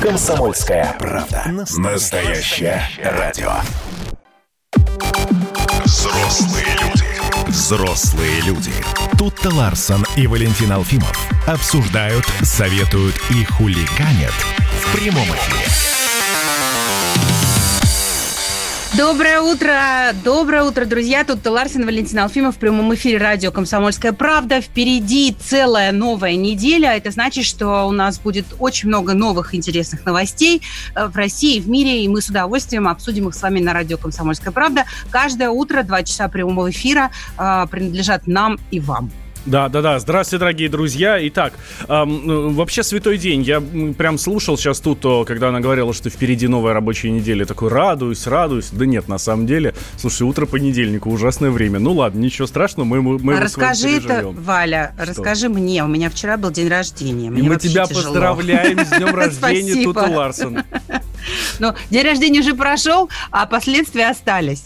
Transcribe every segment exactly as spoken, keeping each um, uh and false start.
Комсомольская правда. Настоящее радио. Взрослые люди. Взрослые люди. Тутта Ларсен и Валентин Алфимов обсуждают, советуют и хулиганят в прямом эфире. Доброе утро, доброе утро, друзья. Тутта Ларсен, Валентин Алфимов в прямом эфире радио «Комсомольская правда». Впереди целая новая неделя. Это значит, что у нас будет очень много новых интересных новостей в России и в мире, и мы с удовольствием обсудим их с вами на радио «Комсомольская правда». Каждое утро два часа прямого эфира принадлежат нам и вам. Да, да, да. Здравствуйте, дорогие друзья. Итак, эм, вообще святой день. Я прям слушал сейчас тут, когда она говорила, что впереди новая рабочая неделя. Я такой, радуюсь, радуюсь. Да нет, на самом деле. Слушай, утро понедельника, ужасное время. Ну ладно, ничего страшного, мы, мы а расскажи это, Валя, что? Расскажи мне. У меня вчера был день рождения. Мне и мы тебя тяжело. Поздравляем с днем рождения, Тутта Ларсен. Ну, день рождения уже прошел, а последствия остались.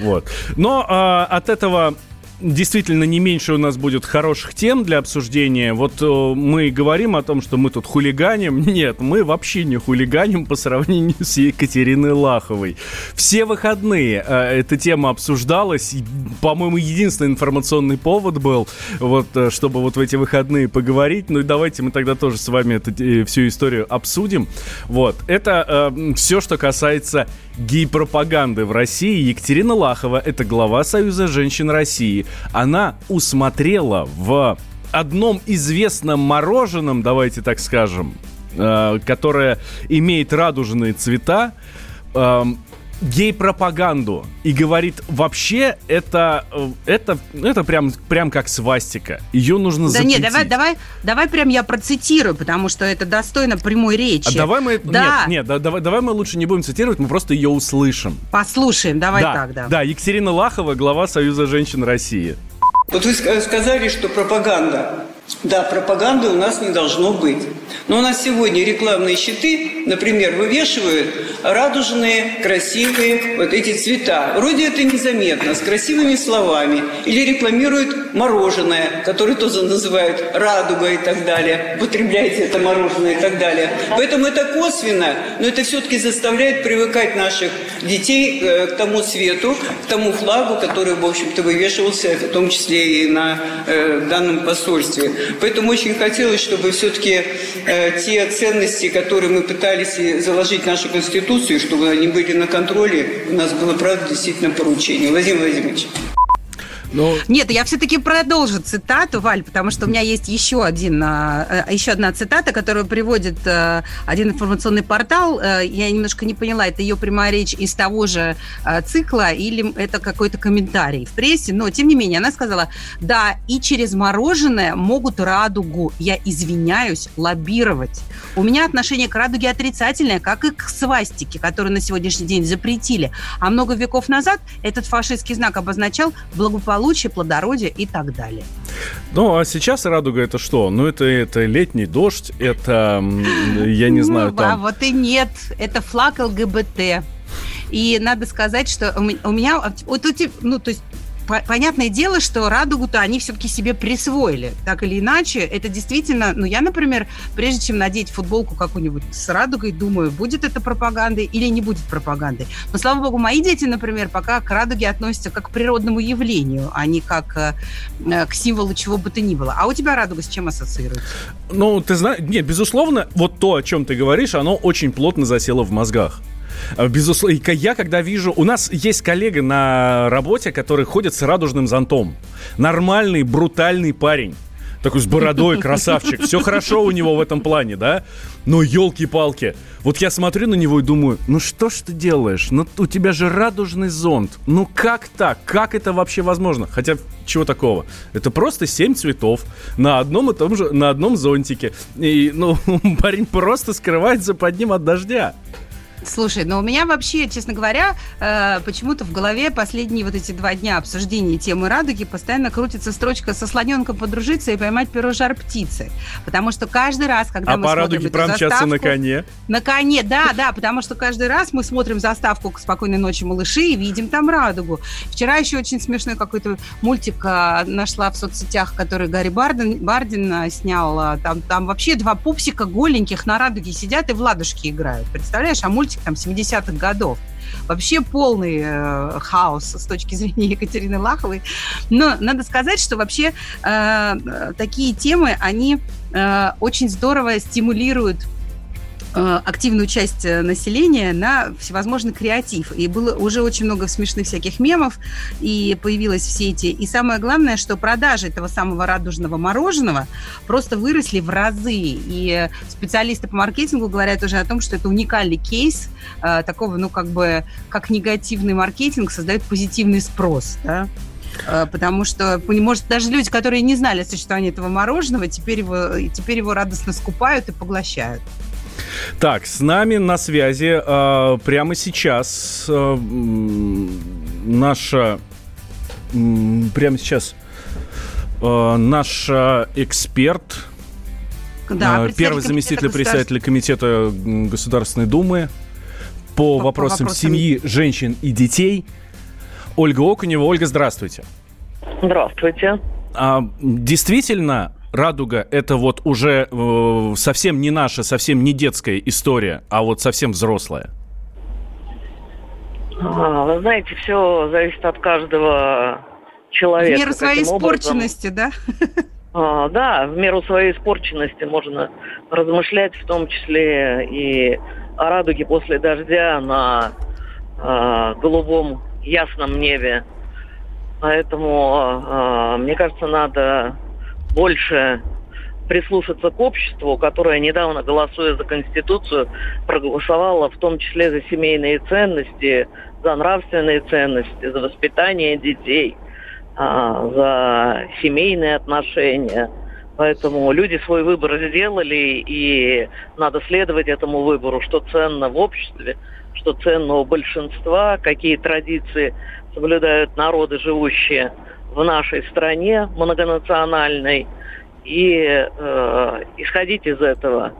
Вот. Но э, от этого... Действительно, не меньше у нас будет хороших тем для обсуждения. Вот э, мы говорим о том, что мы тут хулиганим. Нет, мы вообще не хулиганим по сравнению с Екатериной Лаховой. Все выходные э, эта тема обсуждалась. По-моему, единственный информационный повод был, вот, э, чтобы вот в эти выходные поговорить. Ну и давайте мы тогда тоже с вами эту, э, всю историю обсудим. Вот. Это э, все, что касается гей-пропаганды в России. Екатерина Лахова, это глава Союза Женщин России. Она усмотрела в одном известном мороженом, давайте так скажем, э, которое имеет радужные цвета, э, гей-пропаганду. И говорит, вообще это, это, это прям, прям как свастика. Ее нужно да запретить. Да нет, давай, давай, давай прям я процитирую, потому что это достойно прямой речи. А давай мы... Да. Нет, нет да, давай, давай мы лучше не будем цитировать, мы просто ее услышим. Послушаем, давай да, так, да. Да, Екатерина Лахова, глава Союза Женщин России. Вот вы сказали, что пропаганда. Да, пропаганды у нас не должно быть. Но у нас сегодня рекламные щиты, например, вывешивают радужные, красивые вот эти цвета. Вроде это незаметно, с красивыми словами. Или рекламируют мороженое, которое тоже называют радугой и так далее. Употребляйте это мороженое и так далее. Поэтому это косвенно, но это все-таки заставляет привыкать наших детей к тому цвету, к тому флагу, который, в общем-то, вывешивался, в том числе и на э, данном посольстве. Поэтому очень хотелось, чтобы все-таки э, те ценности, которые мы пытались заложить в нашу Конституцию, чтобы они были на контроле, у нас было, правда, действительно поручение. Владимир Владимирович. Но... Нет, я все-таки продолжу цитату, Валь, потому что у меня есть еще, один, еще одна цитата, которую приводит один информационный портал. Я немножко не поняла, это ее прямая речь из того же цикла или это какой-то комментарий в прессе. Но, тем не менее, она сказала, да, и через мороженое могут радугу, я извиняюсь, лоббировать. У меня отношение к радуге отрицательное, как и к свастике, которую на сегодняшний день запретили. А много веков назад этот фашистский знак обозначал благополучие, получше, плодородие и так далее. Ну, а сейчас радуга это что? Ну, это, это летний дождь, это, я не знаю, ну, там... А вот и нет, это флаг ЛГБТ. И надо сказать, что у меня... Вот, ну, то есть, понятное дело, что радугу-то они все-таки себе присвоили, так или иначе. Это действительно... Ну, я, например, прежде чем надеть футболку какую-нибудь с радугой, думаю, будет это пропагандой или не будет пропагандой. Но, слава богу, мои дети, например, пока к радуге относятся как к природному явлению, а не как э, к символу чего бы то ни было. А у тебя радуга с чем ассоциируется? Ну, ты знаешь... Нет, безусловно, вот то, о чем ты говоришь, оно очень плотно засело в мозгах. Безусловно, я когда вижу... У нас есть коллега на работе, который ходит с радужным зонтом. Нормальный, брутальный парень. Такой с бородой, красавчик. Все хорошо у него в этом плане, да? Но елки-палки. Вот я смотрю на него и думаю, ну что ж ты делаешь? Ну у тебя же радужный зонт. Ну как так? Как это вообще возможно? Хотя... Чего такого? Это просто семь цветов на одном и том же, на одном зонтике. И, ну, парень просто скрывается под ним от дождя. Слушай, но у меня вообще, честно говоря, э, почему-то в голове последние вот эти два дня обсуждения темы «Радуги» постоянно крутится строчка «Со слоненком подружиться и поймать перо жар птицы». Потому что каждый раз, когда а мы смотрим эту заставку... А по «Радуге» промчаться на коне? На коне, да, да, потому что каждый раз мы смотрим заставку к «Спокойной ночи, малыши» и видим там «Радугу». Вчера еще очень смешной какой-то мультик э, нашла в соцсетях, который Гарри Бардин, Бардин э, снял. Там, там вообще два пупсика голеньких на «Радуге» сидят и в ладушки играют. Представляешь, а мультик там семидесятых годов. Вообще полный э, хаос с точки зрения Екатерины Лаховой. Но надо сказать, что вообще э, такие темы, они э, очень здорово стимулируют активную часть населения на всевозможный креатив. И было уже очень много смешных всяких мемов, и появилось в сети. И самое главное, что продажи этого самого радужного мороженого просто выросли в разы. И специалисты по маркетингу говорят уже о том, что это уникальный кейс э, такого, ну, как бы, как негативный маркетинг создает позитивный спрос, да? Потому что, может, даже люди, которые не знали о существовании этого мороженого, теперь его, теперь его радостно скупают и поглощают. Так, с нами на связи э, прямо сейчас э, наша, э, прямо сейчас э, наша эксперт, да, э, первый заместитель председателя комитета Государственной Думы по, по вопросам, по вопросам семьи, женщин и детей Ольга Окунева. Ольга, здравствуйте. Здравствуйте. А, действительно... «Радуга» — это вот уже э, совсем не наша, совсем не детская история, а вот совсем взрослая? А, вы знаете, все зависит от каждого человека. В меру своей испорченности, да? А, да, в меру своей испорченности можно размышлять, в том числе и о «Радуге» после дождя на а, голубом ясном небе. Поэтому, а, мне кажется, надо... больше прислушаться к обществу, которое, недавно голосуя за Конституцию, проголосовало в том числе за семейные ценности, за нравственные ценности, за воспитание детей, за семейные отношения. Поэтому люди свой выбор сделали, и надо следовать этому выбору, что ценно в обществе, что ценно у большинства, какие традиции соблюдают народы, живущие в нашей стране многонациональной, и э, исходить из этого.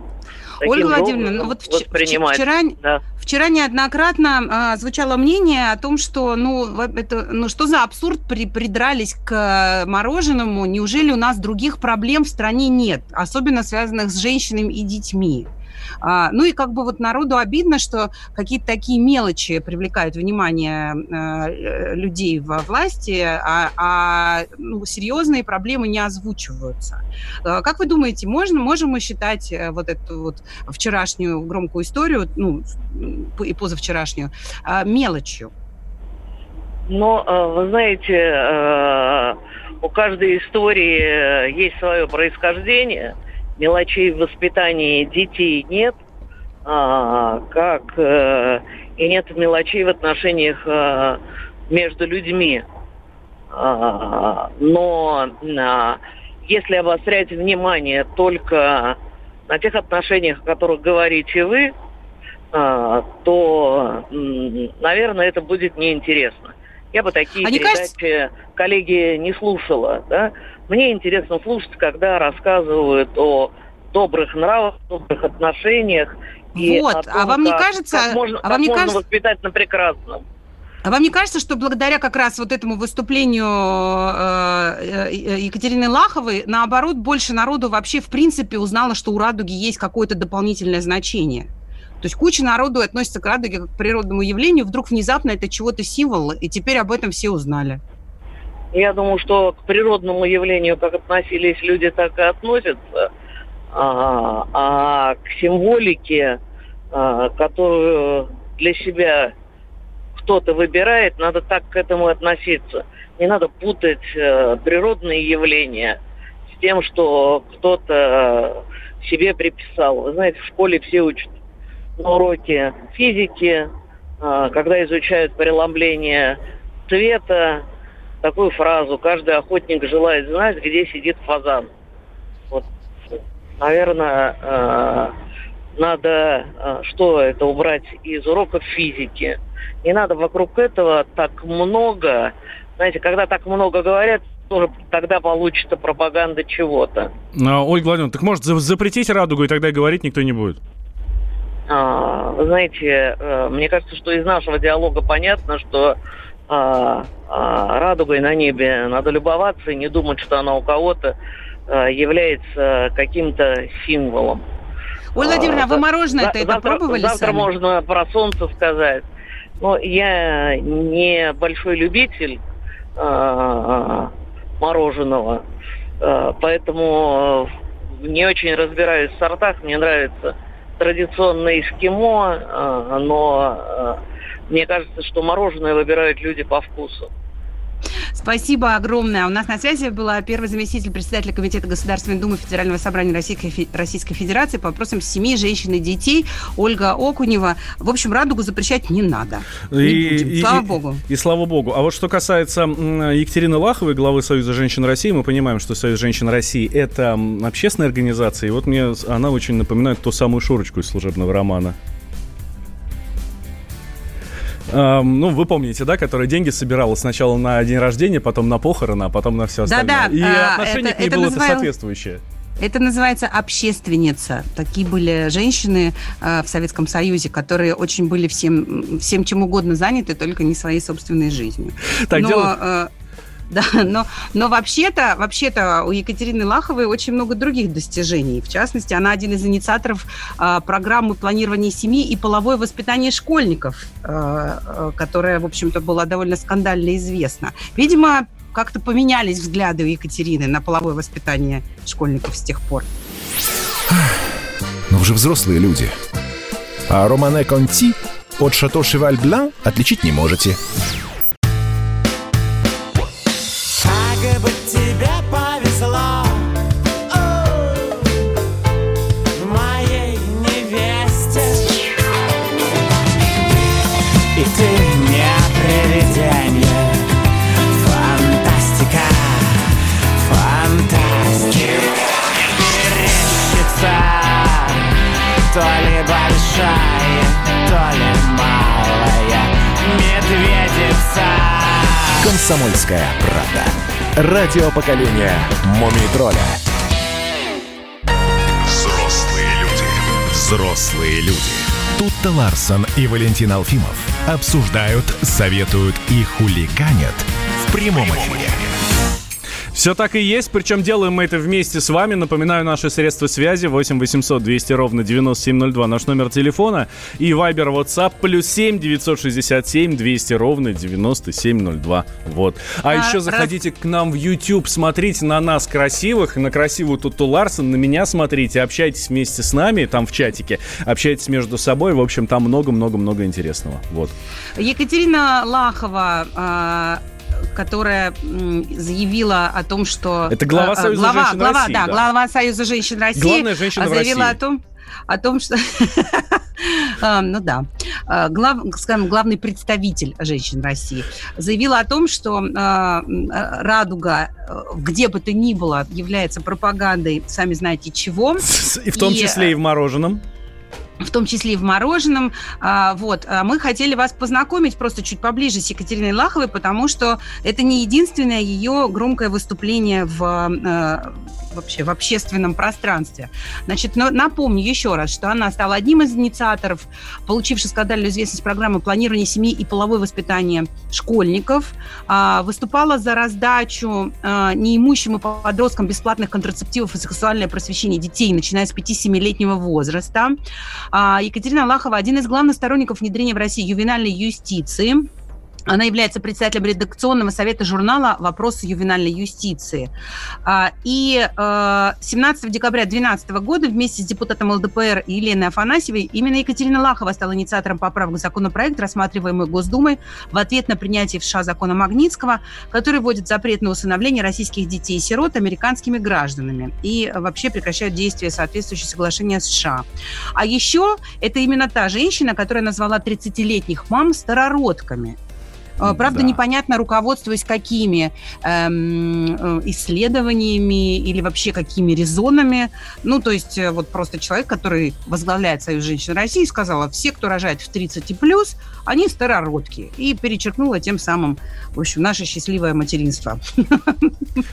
Ольга Владимировна, вот вч- вчера, да. вчера неоднократно а, звучало мнение о том, что ну, это, ну что за абсурд, при, придрались к мороженому, неужели у нас других проблем в стране нет, особенно связанных с женщинами и детьми. А, ну и как бы вот народу обидно, что какие-то такие мелочи привлекают внимание э, людей во власти, а, а ну, серьезные проблемы не озвучиваются. А, как вы думаете, можно, можем мы считать вот эту вот вчерашнюю громкую историю, ну и позавчерашнюю, э, мелочью? Ну, вы знаете, у каждой истории есть свое происхождение. Мелочей в воспитании детей нет, а, как э, и нет мелочей в отношениях э, между людьми. А, но а, если обострять внимание только на тех отношениях, о которых говорите вы, а, то, м, наверное, это будет неинтересно. Я бы такие а передачи, кажется... коллеги, не слушала, да? Мне интересно слушать, когда рассказывают о добрых нравах, добрых отношениях. И вот, о том, а вам как, не кажется... Как можно, а как вам можно кажется... воспитать на прекрасном. А вам не кажется, что благодаря как раз вот этому выступлению Екатерины Лаховой, наоборот, больше народу вообще, в принципе, узнало, что у «Радуги» есть какое-то дополнительное значение? То есть куча народу относится к «Радуге» как к природному явлению, вдруг внезапно это чего-то символ, и теперь об этом все узнали. Я думаю, что к природному явлению, как относились люди, так и относятся. А, а к символике, а, которую для себя кто-то выбирает, надо так к этому относиться. Не надо путать а, природные явления с тем, что кто-то себе приписал. Вы знаете, в школе все учат на уроке физики, а, когда изучают преломление цвета, такую фразу: каждый охотник желает знать, где сидит фазан. Вот, наверное, Надо что это убрать из уроков физики. Не надо вокруг этого так много. Знаете, когда так много говорят, тоже тогда получится пропаганда чего-то. А, Ольга Владимировна, так может запретить радугу, и тогда говорить никто не будет? А, вы знаете, мне кажется, что из нашего диалога понятно, что а, а, радугой на небе надо любоваться и не думать, что она у кого-то а, является каким-то символом. Ольга Владимировна, а вы мороженое-то это пробовали сами? Завтра можно про солнце сказать. Но я не большой любитель э, мороженого, э, поэтому не очень разбираюсь в сортах. Мне нравится традиционное эскимо, э, но э, мне кажется, что мороженое выбирают люди по вкусу. Спасибо огромное. У нас на связи была первый заместитель председателя Комитета Государственной Думы Федерального собрания Российской Федерации по вопросам семьи, женщин и детей Ольга Окунева. В общем, радугу запрещать не надо. Не и, будем. Слава и, богу. И, и слава богу. А вот что касается Екатерины Лаховой, главы Союза Женщин России, мы понимаем, что Союз Женщин России – это общественная организация. И вот мне она очень напоминает ту самую Шурочку из служебного романа. Эм, ну, вы помните, да, которая деньги собирала сначала на день рождения, потом на похороны, а потом на все остальное. Да-да, и а, отношение это, к ней было называю... соответствующее. Это называется общественница. Такие были женщины э, в Советском Союзе, которые очень были всем, всем чем угодно заняты, только не своей собственной жизнью. Так, Но... дело... э, Да, но, но вообще-то, вообще-то у Екатерины Лаховой очень много других достижений. В частности, она один из инициаторов э, программы планирования семьи и половое воспитание школьников, э, которая, в общем-то, была довольно скандально известна. Видимо, как-то поменялись взгляды у Екатерины на половое воспитание школьников с тех пор. Но уже взрослые люди. А Романе Конти от Шато Шеваль-Блан отличить не можете. То ли большая, то ли малая медведица. Комсомольская правда. Радио поколения Мумий Тролля. Взрослые люди. Взрослые люди. Тутта Ларсен и Валентин Алфимов обсуждают, советуют и хулиганят в прямом эфире. Все так и есть, причем делаем мы это вместе с вами. Напоминаю, наши средства связи восемь восемьсот двести ровно девяносто семь ноль два, наш номер телефона, и Вайбер, WhatsApp плюс семь девятьсот шестьдесят семь двести ровно девяносто семь ноль два. Вот. А, а еще раз... заходите к нам в YouTube, смотрите на нас красивых, на красивую Тутту Ларсен, на меня смотрите, общайтесь вместе с нами там в чатике, общайтесь между собой, в общем, там много-много-много интересного. Вот. Екатерина Лахова... А... которая заявила о том, что... Это глава Союза глава, женщин глава, России. Да, да, глава Союза женщин России. Главная женщина заявила в России. О том, о том, что... Ну да. Глав, скажем, главный представитель женщин России заявила о том, что э, радуга, где бы то ни было, является пропагандой, сами знаете, чего. И в том и... числе и в мороженом. В том числе и в мороженом. Вот. Мы хотели вас познакомить просто чуть поближе с Екатериной Лаховой, потому что это не единственное ее громкое выступление в, вообще, в общественном пространстве. Значит, напомню еще раз, что она стала одним из инициаторов, получившей скандальную известность программы планирования семьи и половое воспитание школьников, выступала за раздачу неимущим и подросткам бесплатных контрацептивов и сексуальное просвещение детей, начиная с пяти-семилетнего возраста. Екатерина Лахова – один из главных сторонников внедрения в России ювенальной юстиции. Она является председателем редакционного совета журнала «Вопросы ювенальной юстиции». И семнадцатого декабря две тысячи двенадцатого года вместе с депутатом ЛДПР Еленой Афанасьевой именно Екатерина Лахова стала инициатором поправок в законопроект, рассматриваемый Госдумой в ответ на принятие в США закона Магнитского, который вводит запрет на усыновление российских детей-сирот американскими гражданами и вообще прекращает действие соответствующего соглашения США. А еще это именно та женщина, которая назвала тридцатилетних мам старородками. Правда, да. непонятно, руководствуясь какими эм, исследованиями или вообще какими резонами. Ну, то есть вот просто человек, который возглавляет Союз Женщин России, сказала, все, кто рожает в тридцать плюс, они старородки. И перечеркнула тем самым, в общем, наше счастливое материнство.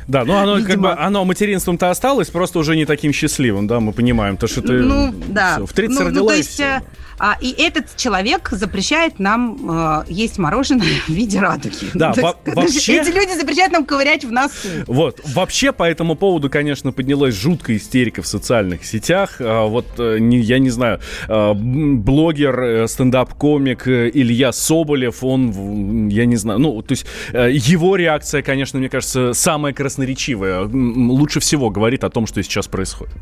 Да, но оно, как бы, оно материнством-то осталось, просто уже не таким счастливым, да, мы понимаем. То, что ты ну, да. все, в тридцать ну, родила ну, и все. А, и этот человек запрещает нам э, есть мороженое в виде радуги. Да, во- есть, вообще... Эти люди запрещают нам ковырять в носу. Вот. Вообще по этому поводу, конечно, поднялась жуткая истерика в социальных сетях. А, вот, не, я не знаю, а, блогер, стендап-комик Илья Соболев, он, я не знаю, ну, то есть его реакция, конечно, мне кажется, самая красноречивая. Лучше всего говорит о том, что сейчас происходит.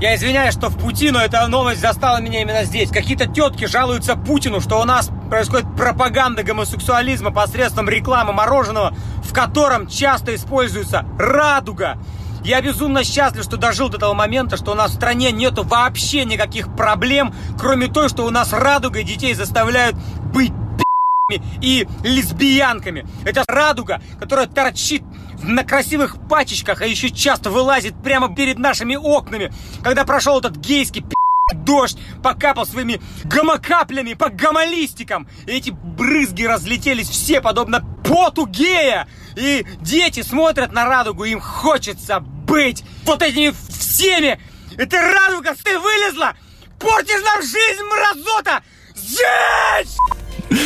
Я извиняюсь, что в пути, но эта новость застала меня именно здесь. Какие-то тетки жалуются Путину, что у нас происходит пропаганда гомосексуализма посредством рекламы мороженого, в котором часто используется радуга. Я безумно счастлив, что дожил до того момента, что у нас в стране нету вообще никаких проблем, кроме той, что у нас радуга и детей заставляют быть пи***ми и лесбиянками. Это радуга, которая торчит на красивых пачечках, а еще часто вылазит прямо перед нашими окнами. Когда прошел этот гейский пи*** дождь, покапал своими гомокаплями по гомолистикам, и эти брызги разлетелись все подобно поту гея. И дети смотрят на радугу, им хочется быть вот этими всеми. Эта радуга, ты вылезла, портишь нам жизнь, мразота! Жечь!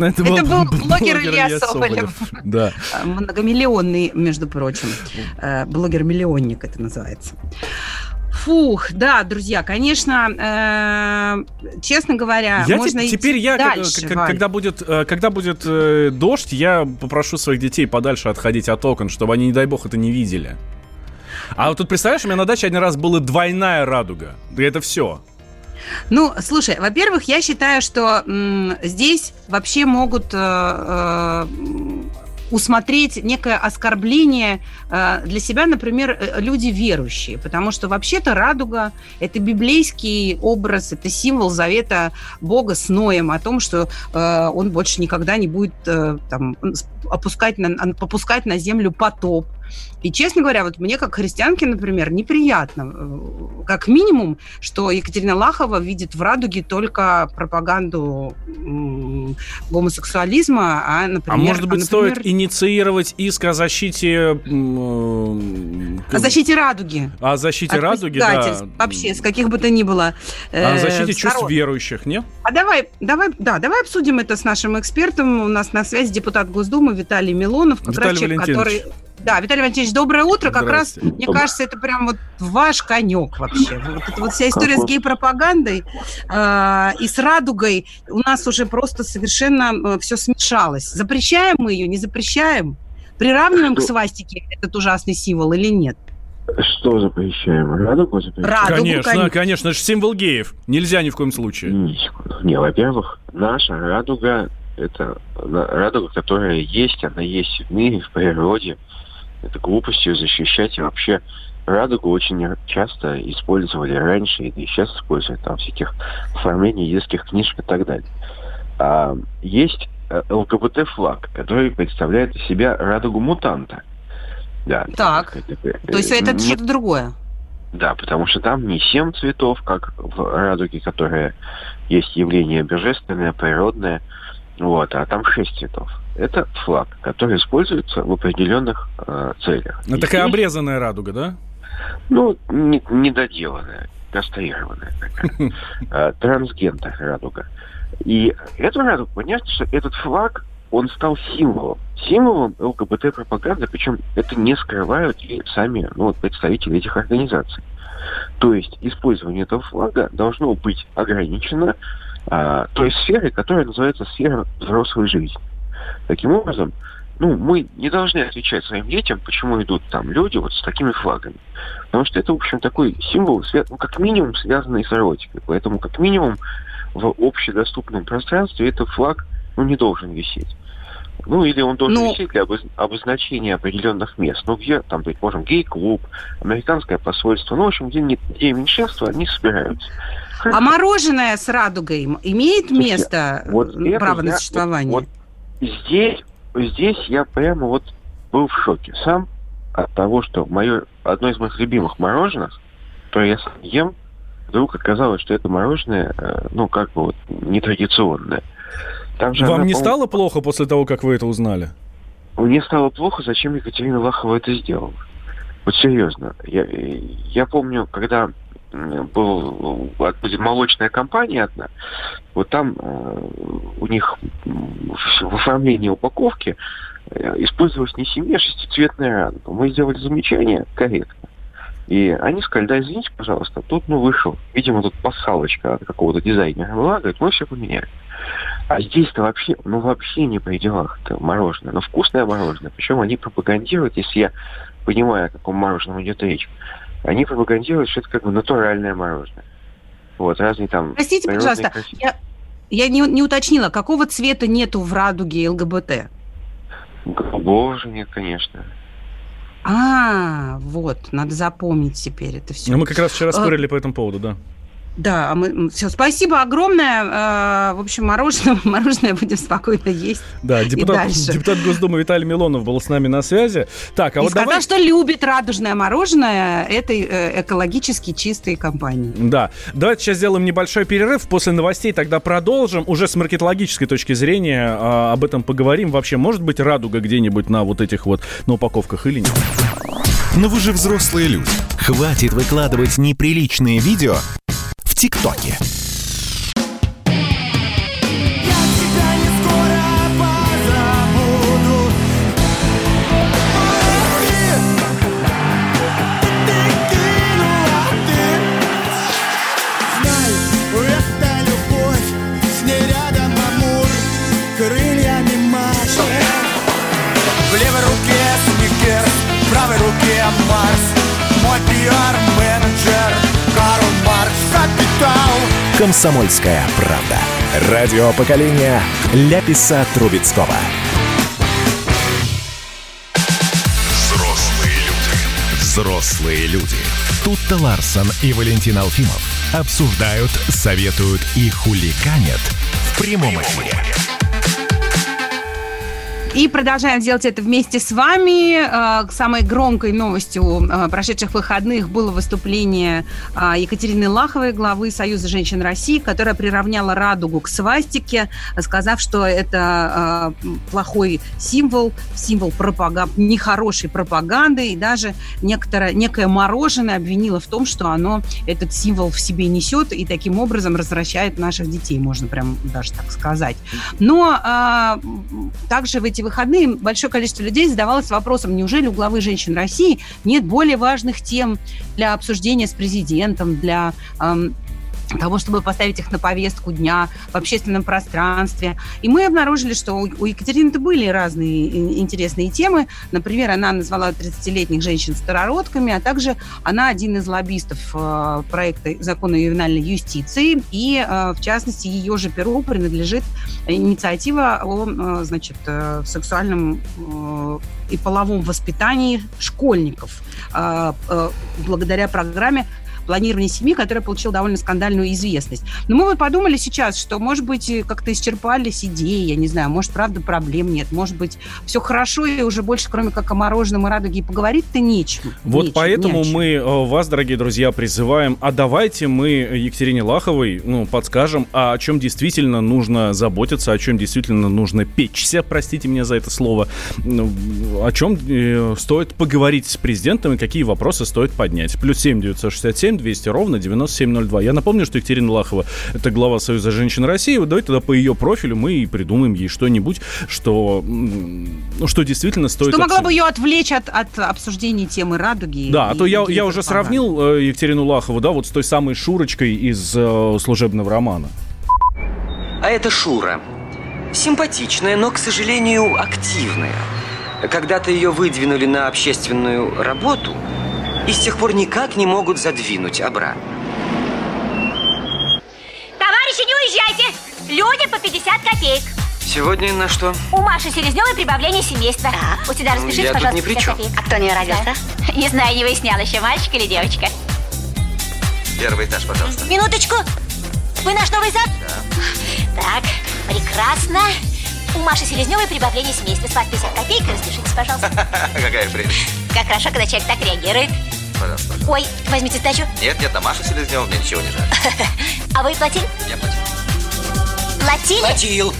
Это, Это был блогер Илья Соболев. Соболев. Да. Многомиллионный, между прочим. Блогер-миллионник это называется. Фух, да, друзья, конечно, э, честно говоря, я можно идти теперь я, дальше. К- к- когда будет, когда будет э, дождь, я попрошу своих детей подальше отходить от окон, чтобы они, не дай бог, это не видели. А вот тут, представляешь, у меня на даче один раз была двойная радуга. И это все. Ну, слушай, во-первых, я считаю, что м, здесь вообще могут э, э, усмотреть некое оскорбление э, для себя, например, э, люди верующие, потому что вообще-то радуга – это библейский образ, это символ завета Бога с Ноем о том, что э, он больше никогда не будет э, там, опускать на, попускать на землю потоп. И, честно говоря, вот мне, как христианке, например, неприятно, как минимум, что Екатерина Лахова видит в радуге только пропаганду гомосексуализма, а, например... А может быть, а, например, стоит инициировать иск о защите... О защите радуги. О защите от радуги, да. Вообще, с каких бы то ни было... Э, о защите чувств верующих, нет? А давай, давай, да, давай обсудим это с нашим экспертом. У нас на связи депутат Госдумы Виталий Милонов, как раз человек, который... Да, Виталий Валентинович, доброе утро. Как раз, мне Добр... кажется, это прям вот ваш конек вообще. Вот эта вот вся история с гей-пропагандой э, и с радугой у нас уже просто совершенно все смешалось. Запрещаем мы ее, не запрещаем? Приравниваем что? К свастике этот ужасный символ или нет? Что запрещаем? Радугу запрещаем? Радугу, конечно, конечно, конечно. Это же символ геев. Нельзя ни в коем случае. Не, не во-первых, наша радуга, это радуга, которая есть, она есть в мире, в природе. Это глупость ее защищать. И вообще радугу очень часто использовали раньше, и сейчас используют там всяких оформлений детских книжек и так далее. А, есть ЛГБТ-флаг, который представляет из себя радугу мутанта. Да, так, это, то есть это что-то другое? Да, потому что там не семь цветов, как в радуге, которая есть явление божественное, природное, вот, а там шесть цветов. Это флаг, который используется в определенных э, целях. Ну, такая обрезанная радуга, да? Ну, не, недоделанная, кастрированная такая. Э, трансгендер радуга. И эту радугу, понятно, что этот флаг, он стал символом. Символом ЛГБТ-пропаганды, причем это не скрывают и сами ну, вот, представители этих организаций. То есть использование этого флага должно быть ограничено э, той сферой, которая называется сфера взрослой жизни. Таким образом, ну, мы не должны отвечать своим детям, почему идут там люди вот с такими флагами. Потому что это, в общем, такой символ, ну, как минимум, связанный с эротикой. Поэтому, как минимум, в общедоступном пространстве этот флаг, ну, не должен висеть. Ну, или он должен ну... висеть для обозначения определенных мест. Ну, где, там, предположим, гей-клуб, американское посольство. Ну, в общем, где, не, где меньшинства, они собираются. Хорошо. А мороженое с радугой имеет Слушайте, место вот право это, на существование? Вот, вот Здесь, здесь я прямо вот был в шоке сам от того, что мое, одно из моих любимых мороженых, которое я сам ем, вдруг оказалось, что это мороженое, ну, как бы вот нетрадиционное. Там же Вам она, не пом- стало плохо после того, как вы это узнали? Мне стало плохо, зачем Екатерина Лахова это сделала. Вот серьезно. Я, я помню, когда была молочная компания одна, вот там у них в оформлении упаковки использовалась не семья, а шестицветная рамка. Мы сделали замечание корректно. И они сказали, да, извините, пожалуйста, тут, ну, вышел, видимо, тут пасхалочка от какого-то дизайнера была, говорит, мы все поменяли. А здесь-то вообще, ну, вообще не при делах-то мороженое, но вкусное мороженое. Причем они пропагандируют, если я понимаю, о каком мороженом идет речь, они пропагандируют, что это как бы натуральное мороженое. Вот, разные там... Простите, пожалуйста, красивые. я, я не, не уточнила, какого цвета нету в радуге ЛГБТ? Голубого же нет, конечно. А, вот, надо запомнить теперь это все. Ну, мы как раз вчера спорили а, по этому поводу, да. Да, мы, все, спасибо огромное. Э, в общем, мороженое, мороженое будем спокойно есть. Да, депутат, депутат Госдумы Виталий Милонов был с нами на связи. Так, а и вот сказал, давай... что любит радужное мороженое этой э, экологически чистой компании. Да, давайте сейчас сделаем небольшой перерыв. После новостей тогда продолжим. Уже с маркетологической точки зрения э, об этом поговорим. Вообще, может быть радуга где-нибудь на вот этих вот на упаковках или нет? Но вы же взрослые люди. Хватит выкладывать неприличные видео в ТикТоке. «Комсомольская правда». Радио поколения Ляписа Трубецкого. Взрослые люди. Взрослые люди. Тутта Ларсен и Валентин Алфимов обсуждают, советуют и хуликанят в прямом эфире. И продолжаем делать это вместе с вами. Самой громкой новостью прошедших выходных было выступление Екатерины Лаховой, главы Союза Женщин России, которая приравняла радугу к свастике, сказав, что это плохой символ, символ пропаган... нехорошей пропаганды, и даже некоторое, некое мороженое обвинила в том, что оно этот символ в себе несет и таким образом развращает наших детей, можно прям даже так сказать. Но а, также в эти выходные большое количество людей задавалось вопросом, неужели у главы Женщин России нет более важных тем для обсуждения с президентом, для эм, того, чтобы поставить их на повестку дня в общественном пространстве. И мы обнаружили, что у Екатерины-то были разные интересные темы. Например, она назвала тридцатилетних женщин старородками, а также она один из лоббистов э, проекта закона о ювенальной юстиции. И, э, в частности, ее же перу принадлежит инициатива о, значит, сексуальном и половом воспитании школьников благодаря программе планирования семьи, которая получила довольно скандальную известность. Но мы вот подумали сейчас, что, может быть, как-то исчерпались идеи, я не знаю, может, правда, проблем нет, может быть, все хорошо, и уже больше, кроме как о мороженом и радуге, поговорить-то нечем. Вот нечем, поэтому нечем. Мы вас, дорогие друзья, призываем, а давайте мы Екатерине Лаховой, ну, подскажем, а о чем действительно нужно заботиться, о чем действительно нужно печься, простите меня за это слово, о чем стоит поговорить с президентом и какие вопросы стоит поднять. Плюс семь девятьсот шестьдесят семь двести ровно девяносто семь ноль два. Я напомню, что Екатерина Лахова – это глава Союза Женщин России. Давайте тогда по ее профилю мы и придумаем ей что-нибудь, что, ну, что действительно стоит... Что могло бы ее отвлечь от, от обсуждения темы радуги. Да, и, а то я, я уже сравнил Екатерину Лахову, да, вот с той самой Шурочкой из э, «Служебного романа». А это Шура. Симпатичная, но, к сожалению, активная. Когда-то ее выдвинули на общественную работу... и с тех пор никак не могут задвинуть обратно. Товарищи, не уезжайте! Люди по пятьдесят копеек. Сегодня на что? У Маши Селезневой прибавление семейства. Да. У тебя распишись, я пожалуйста, пятьдесят копеек. А кто у нее родился? Да. Не знаю, не выяснял еще, мальчик или девочка. Первый этаж, пожалуйста. Минуточку. Вы наш новый зад? Да. Так, прекрасно. У Маши Селезневой прибавление с месяца. С вас пятьдесят копеек, распишитесь, пожалуйста. Какая прелесть. Как хорошо, когда человек так реагирует. Пожалуйста, пожалуйста. Ой, возьмите сдачу. Нет, нет, на Машу Селезневу мне ничего не жаль. А вы платили? Я платил. Платили? Платил.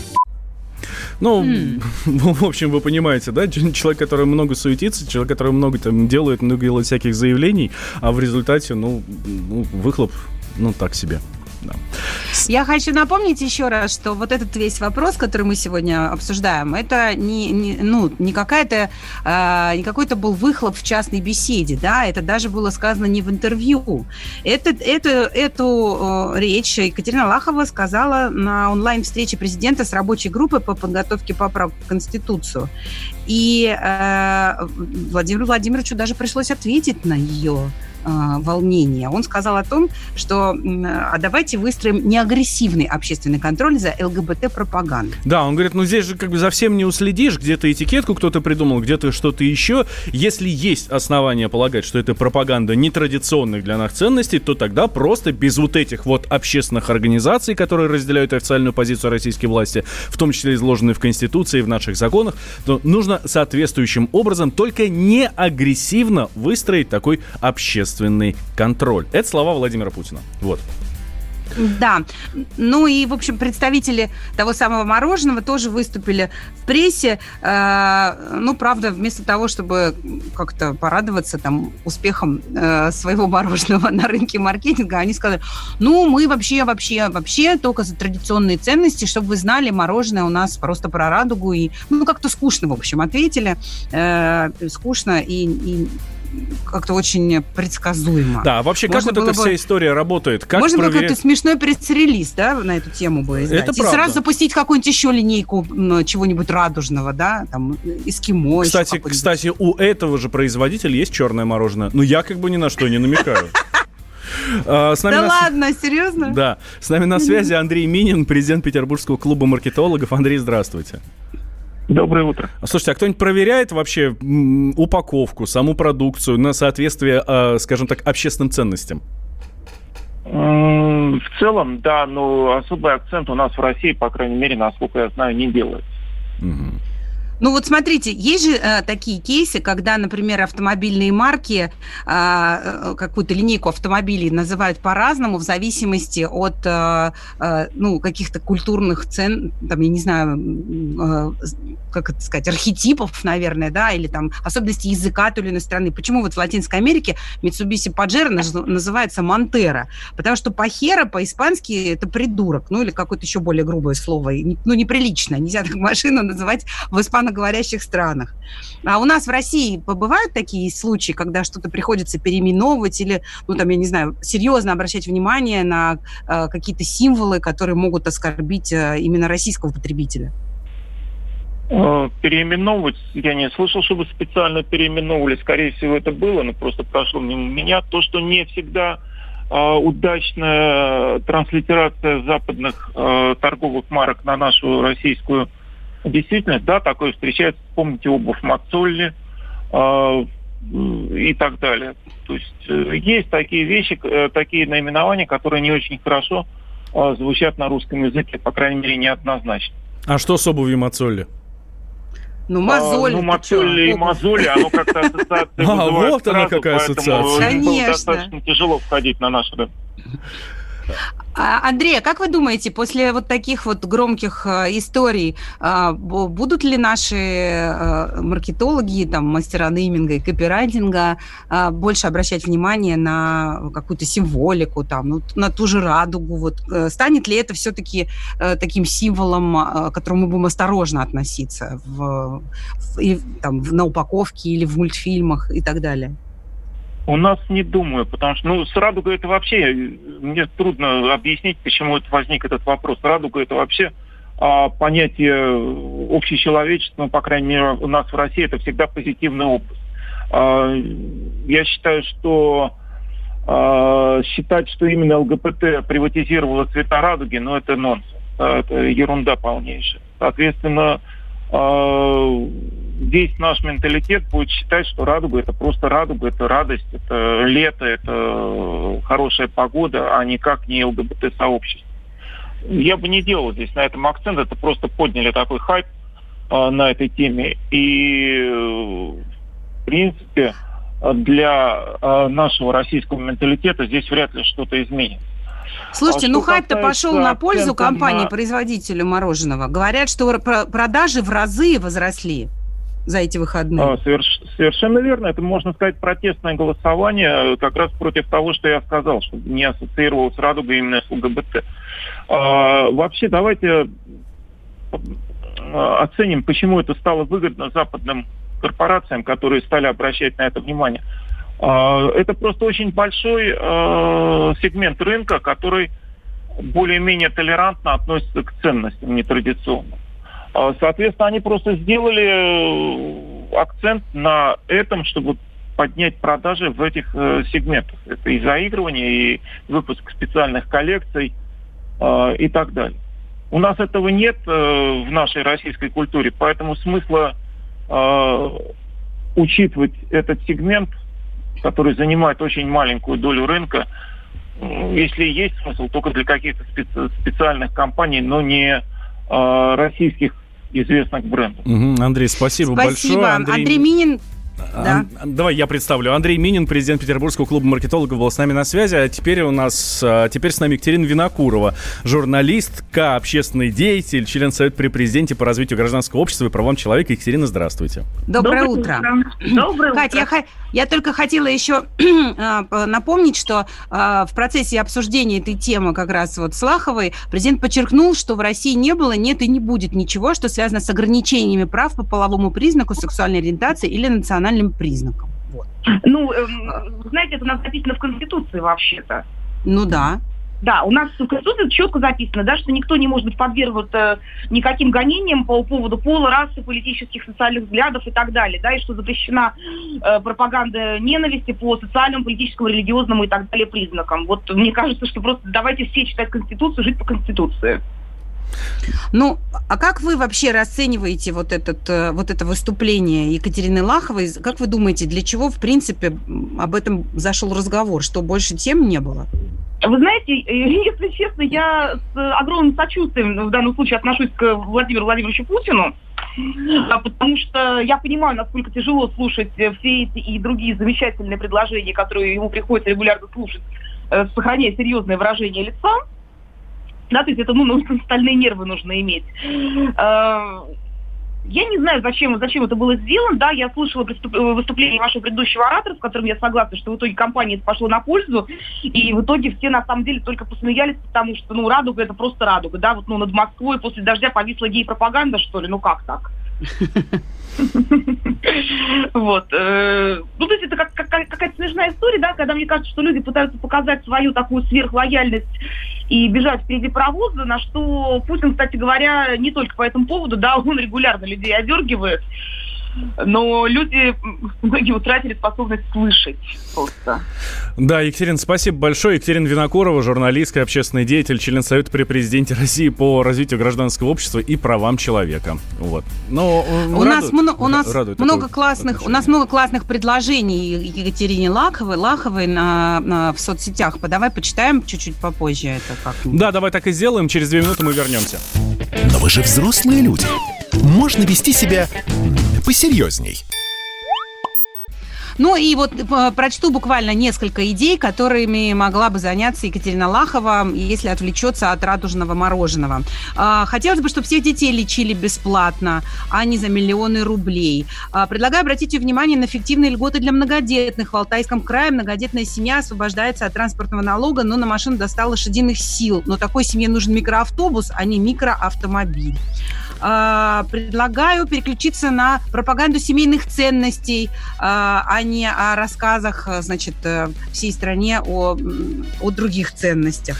Ну, mm. в общем, вы понимаете, да, человек, который много суетится, человек, который много там делает, много делает всяких заявлений, а в результате, ну, ну выхлоп, ну, так себе. Да. Я хочу напомнить еще раз, что вот этот весь вопрос, который мы сегодня обсуждаем, это не, не, ну, не, какая-то, э, не какой-то был выхлоп в частной беседе, да, это даже было сказано не в интервью. Это, это, эту э, речь Екатерина Лахова сказала на онлайн-встрече президента с рабочей группой по подготовке поправок к Конституцию. И э, Владимиру Владимировичу даже пришлось ответить на ее волнения. Он сказал о том, что а давайте выстроим неагрессивный общественный контроль за ЛГБТ-пропаганду. Да, он говорит, ну здесь же как бы за всем не уследишь, где-то этикетку кто-то придумал, где-то что-то еще. Если есть основания полагать, что это пропаганда нетрадиционных для нас ценностей, то тогда просто без вот этих вот общественных организаций, которые разделяют официальную позицию российской власти, в том числе изложенные в Конституции и в наших законах, то нужно соответствующим образом только неагрессивно выстроить такой общественный контроль. Это слова Владимира Путина. Вот. Да. Ну и, в общем, представители того самого мороженого тоже выступили в прессе. Ну, правда, вместо того, чтобы как-то порадоваться там успехом своего мороженого на рынке маркетинга, они сказали, ну, мы вообще, вообще, вообще только за традиционные ценности, чтобы вы знали, мороженое у нас просто про радугу. И, ну, как-то скучно, в общем, ответили. Скучно и... и... как-то очень предсказуемо. Да, вообще, можно как вот эта бы... вся история работает? Как можно проверять... было какой-то смешной пресс-релиз, да, на эту тему бы издать. Это и правда. Сразу запустить какую-нибудь еще линейку чего-нибудь радужного, да, там, эскимо. Кстати, кстати, у этого же производителя есть черное мороженое. Но я как бы ни на что не намекаю. А, с нами да на... ладно, серьезно? Да. С нами на связи Андрей Минин, президент Петербургского клуба маркетологов. Андрей, здравствуйте. Доброе утро. Слушайте, а кто-нибудь проверяет вообще упаковку, саму продукцию на соответствие, скажем так, общественным ценностям? В целом, да, но особый акцент у нас в России, по крайней мере, насколько я знаю, не делается. Угу. Ну вот смотрите, есть же э, такие кейсы, когда, например, автомобильные марки э, какую-то линейку автомобилей называют по-разному в зависимости от э, э, ну, каких-то культурных цен, там, я не знаю, э, как это сказать, архетипов, наверное, да, или там особенностей языка той или иной страны. Почему вот в Латинской Америке Mitsubishi Pajero называется Montero? Потому что Pajero по-испански это придурок, ну или какое-то еще более грубое слово, ну неприлично, нельзя так машину называть в испанском говорящих странах. А у нас в России бывают такие случаи, когда что-то приходится переименовывать или, ну, там, я не знаю, серьезно обращать внимание на э, какие-то символы, которые могут оскорбить э, именно российского потребителя? Переименовывать я не слышал, чтобы специально переименовывали. Скорее всего, это было, но просто прошло мимо меня. То, что не всегда э, удачная транслитерация западных э, торговых марок на нашу российскую действительно, да, такое встречается. Помните обувь Мацолли э, и так далее. То есть э, есть такие вещи, э, такие наименования, которые не очень хорошо э, звучат на русском языке, по крайней мере, неоднозначно. А что с обувью Мацолли? Ну, мозоль. А, ну, мацолли и мозоли, оно как-то ассоциация вызывает. А, вот она какая ассоциация. Конечно. Достаточно тяжело входить на наш рынок. Андрей, как вы думаете, после вот таких вот громких историй будут ли наши маркетологи, там, мастера нейминга и копирайтинга больше обращать внимание на какую-то символику, там, на ту же радугу? Вот, станет ли это все-таки таким символом, к которому мы будем осторожно относиться в, в, там, на упаковке или в мультфильмах и так далее? У нас не думаю, потому что, ну, с радугой это вообще, мне трудно объяснить, почему это возник этот вопрос. Радуга это вообще а, понятие общечеловечества, ну, по крайней мере, у нас в России это всегда позитивный опыт. А, я считаю, что а, считать, что именно ЛГБТ приватизировало цвета радуги, ну, это нонсенс, это ерунда полнейшая. Соответственно, а, весь наш менталитет будет считать, что радуга – это просто радуга, это радость, это лето, это хорошая погода, а никак не ЛГБТ-сообщество. Я бы не делал здесь на этом акцент, это просто подняли такой хайп, на этой теме. И, в принципе, для нашего российского менталитета здесь вряд ли что-то изменится. Слушайте, а ну хайп-то пошел на пользу компании-производителю на... мороженого. Говорят, что продажи в разы возросли за эти выходные. Соверш... Совершенно верно. Это, можно сказать, протестное голосование как раз против того, что я сказал, чтобы не ассоциировалось радуга именно с ЛГБТ. А, вообще, давайте оценим, почему это стало выгодно западным корпорациям, которые стали обращать на это внимание. Это просто очень большой э, сегмент рынка, который более-менее толерантно относится к ценностям нетрадиционным. Соответственно, они просто сделали акцент на этом, чтобы поднять продажи в этих э, сегментах. Это и заигрывание, и выпуск специальных коллекций э, и так далее. У нас этого нет э, в нашей российской культуре, поэтому смысла э, учитывать этот сегмент, который занимает очень маленькую долю рынка, если есть смысл, только для каких-то специ- специальных компаний, но не э, российских известных брендов. Угу. Андрей, спасибо, спасибо. большое. Андрей, Андрей Минин. Да. А, давай я представлю. Андрей Минин, президент Петербургского клуба маркетологов, был с нами на связи. А теперь у нас а, теперь с нами Екатерина Винокурова, журналистка, общественный деятель, член Совета при президенте по развитию гражданского общества и правам человека. Екатерина, здравствуйте. Доброе, Доброе утро. утро. Доброе Кать, утро. Я, я только хотела еще напомнить, что а, в процессе обсуждения этой темы как раз вот с Лаховой президент подчеркнул, что в России не было, нет и не будет ничего, что связано с ограничениями прав по половому признаку, сексуальной ориентации или национальной признаком. Вот. Ну, э, знаете, это у нас записано в Конституции вообще-то. Ну да. Да, у нас в Конституции четко записано, да, что никто не может быть подвергнут никаким гонениям по поводу пола, расы, политических, социальных взглядов и так далее, да, и что запрещена э, пропаганда ненависти по социальному, политическому, религиозному и так далее признакам. Вот мне кажется, что просто давайте все читать Конституцию, жить по Конституции. Ну, а как вы вообще расцениваете вот, этот, вот это выступление Екатерины Лаховой? Как вы думаете, для чего, в принципе, об этом зашел разговор? Что больше тем не было? Вы знаете, если честно, я с огромным сочувствием в данном случае отношусь к Владимиру Владимировичу Путину, потому что я понимаю, насколько тяжело слушать все эти и другие замечательные предложения, которые ему приходится регулярно слушать, сохраняя серьезное выражение лица. Да, то есть это, ну, стальные нервы нужно иметь. Я не знаю, зачем, зачем это было сделано. Да, я слышала выступление вашего предыдущего оратора, с которым я согласна, что в итоге компании это пошло на пользу, и в итоге все на самом деле только посмеялись, потому что, ну, радуга — это просто радуга, да, вот, ну, над Москвой после дождя повисла гей-пропаганда, что ли, ну как так? Вот. Ну, то есть это как, как, какая-то смешная история, да, когда мне кажется, что люди пытаются показать свою такую сверхлояльность и бежать впереди паровоза, на что Путин, кстати говоря, не только по этому поводу, да, он регулярно людей одергивает, но люди, многие утратили способность слышать просто. Да, Екатерина, спасибо большое. Екатерина Винокурова, журналистка, общественный деятель, член Совета при президенте России по развитию гражданского общества и правам человека. Вот. Но у, радует, нас, м- у нас много классных, у нас много классных предложений Екатерине Лаховой, Лаховой на, на, в соцсетях. Давай почитаем чуть-чуть попозже это как-нибудь. Да, давай так и сделаем. Через две минуты мы вернемся. Но вы же взрослые люди. Можно вести себя посерьезней. Ну и вот прочту буквально несколько идей, которыми могла бы заняться Екатерина Лахова, если отвлечется от радужного мороженого. Хотелось бы, чтобы всех детей лечили бесплатно, а не за миллионы рублей. Предлагаю обратить внимание на фиктивные льготы для многодетных. В Алтайском крае многодетная семья освобождается от транспортного налога, но на машину до ста лошадиных сил. Но такой семье нужен микроавтобус, а не микроавтомобиль. Предлагаю переключиться на пропаганду семейных ценностей, а не о рассказах, значит, всей стране о, о других ценностях.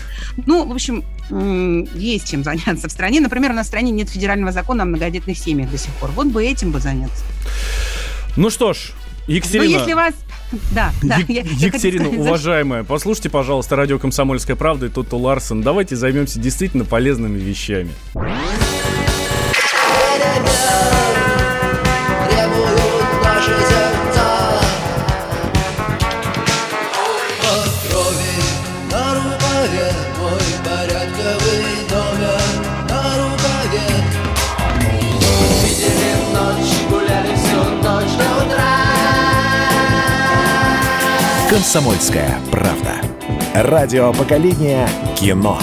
Ну, в общем, есть чем заняться в стране. Например, у нас в стране нет федерального закона о многодетных семьях до сих пор. Вот бы этим бы заняться. Ну что ж, Екатерина... Ну, если вас... Да, да. Е- Екатерина, уважаемая, послушайте, пожалуйста, радио «Комсомольская правда» и Тутту Ларсен. Давайте займемся действительно полезными вещами. Порядковый номер на рукаве. «Комсомольская правда». Радио поколения кино.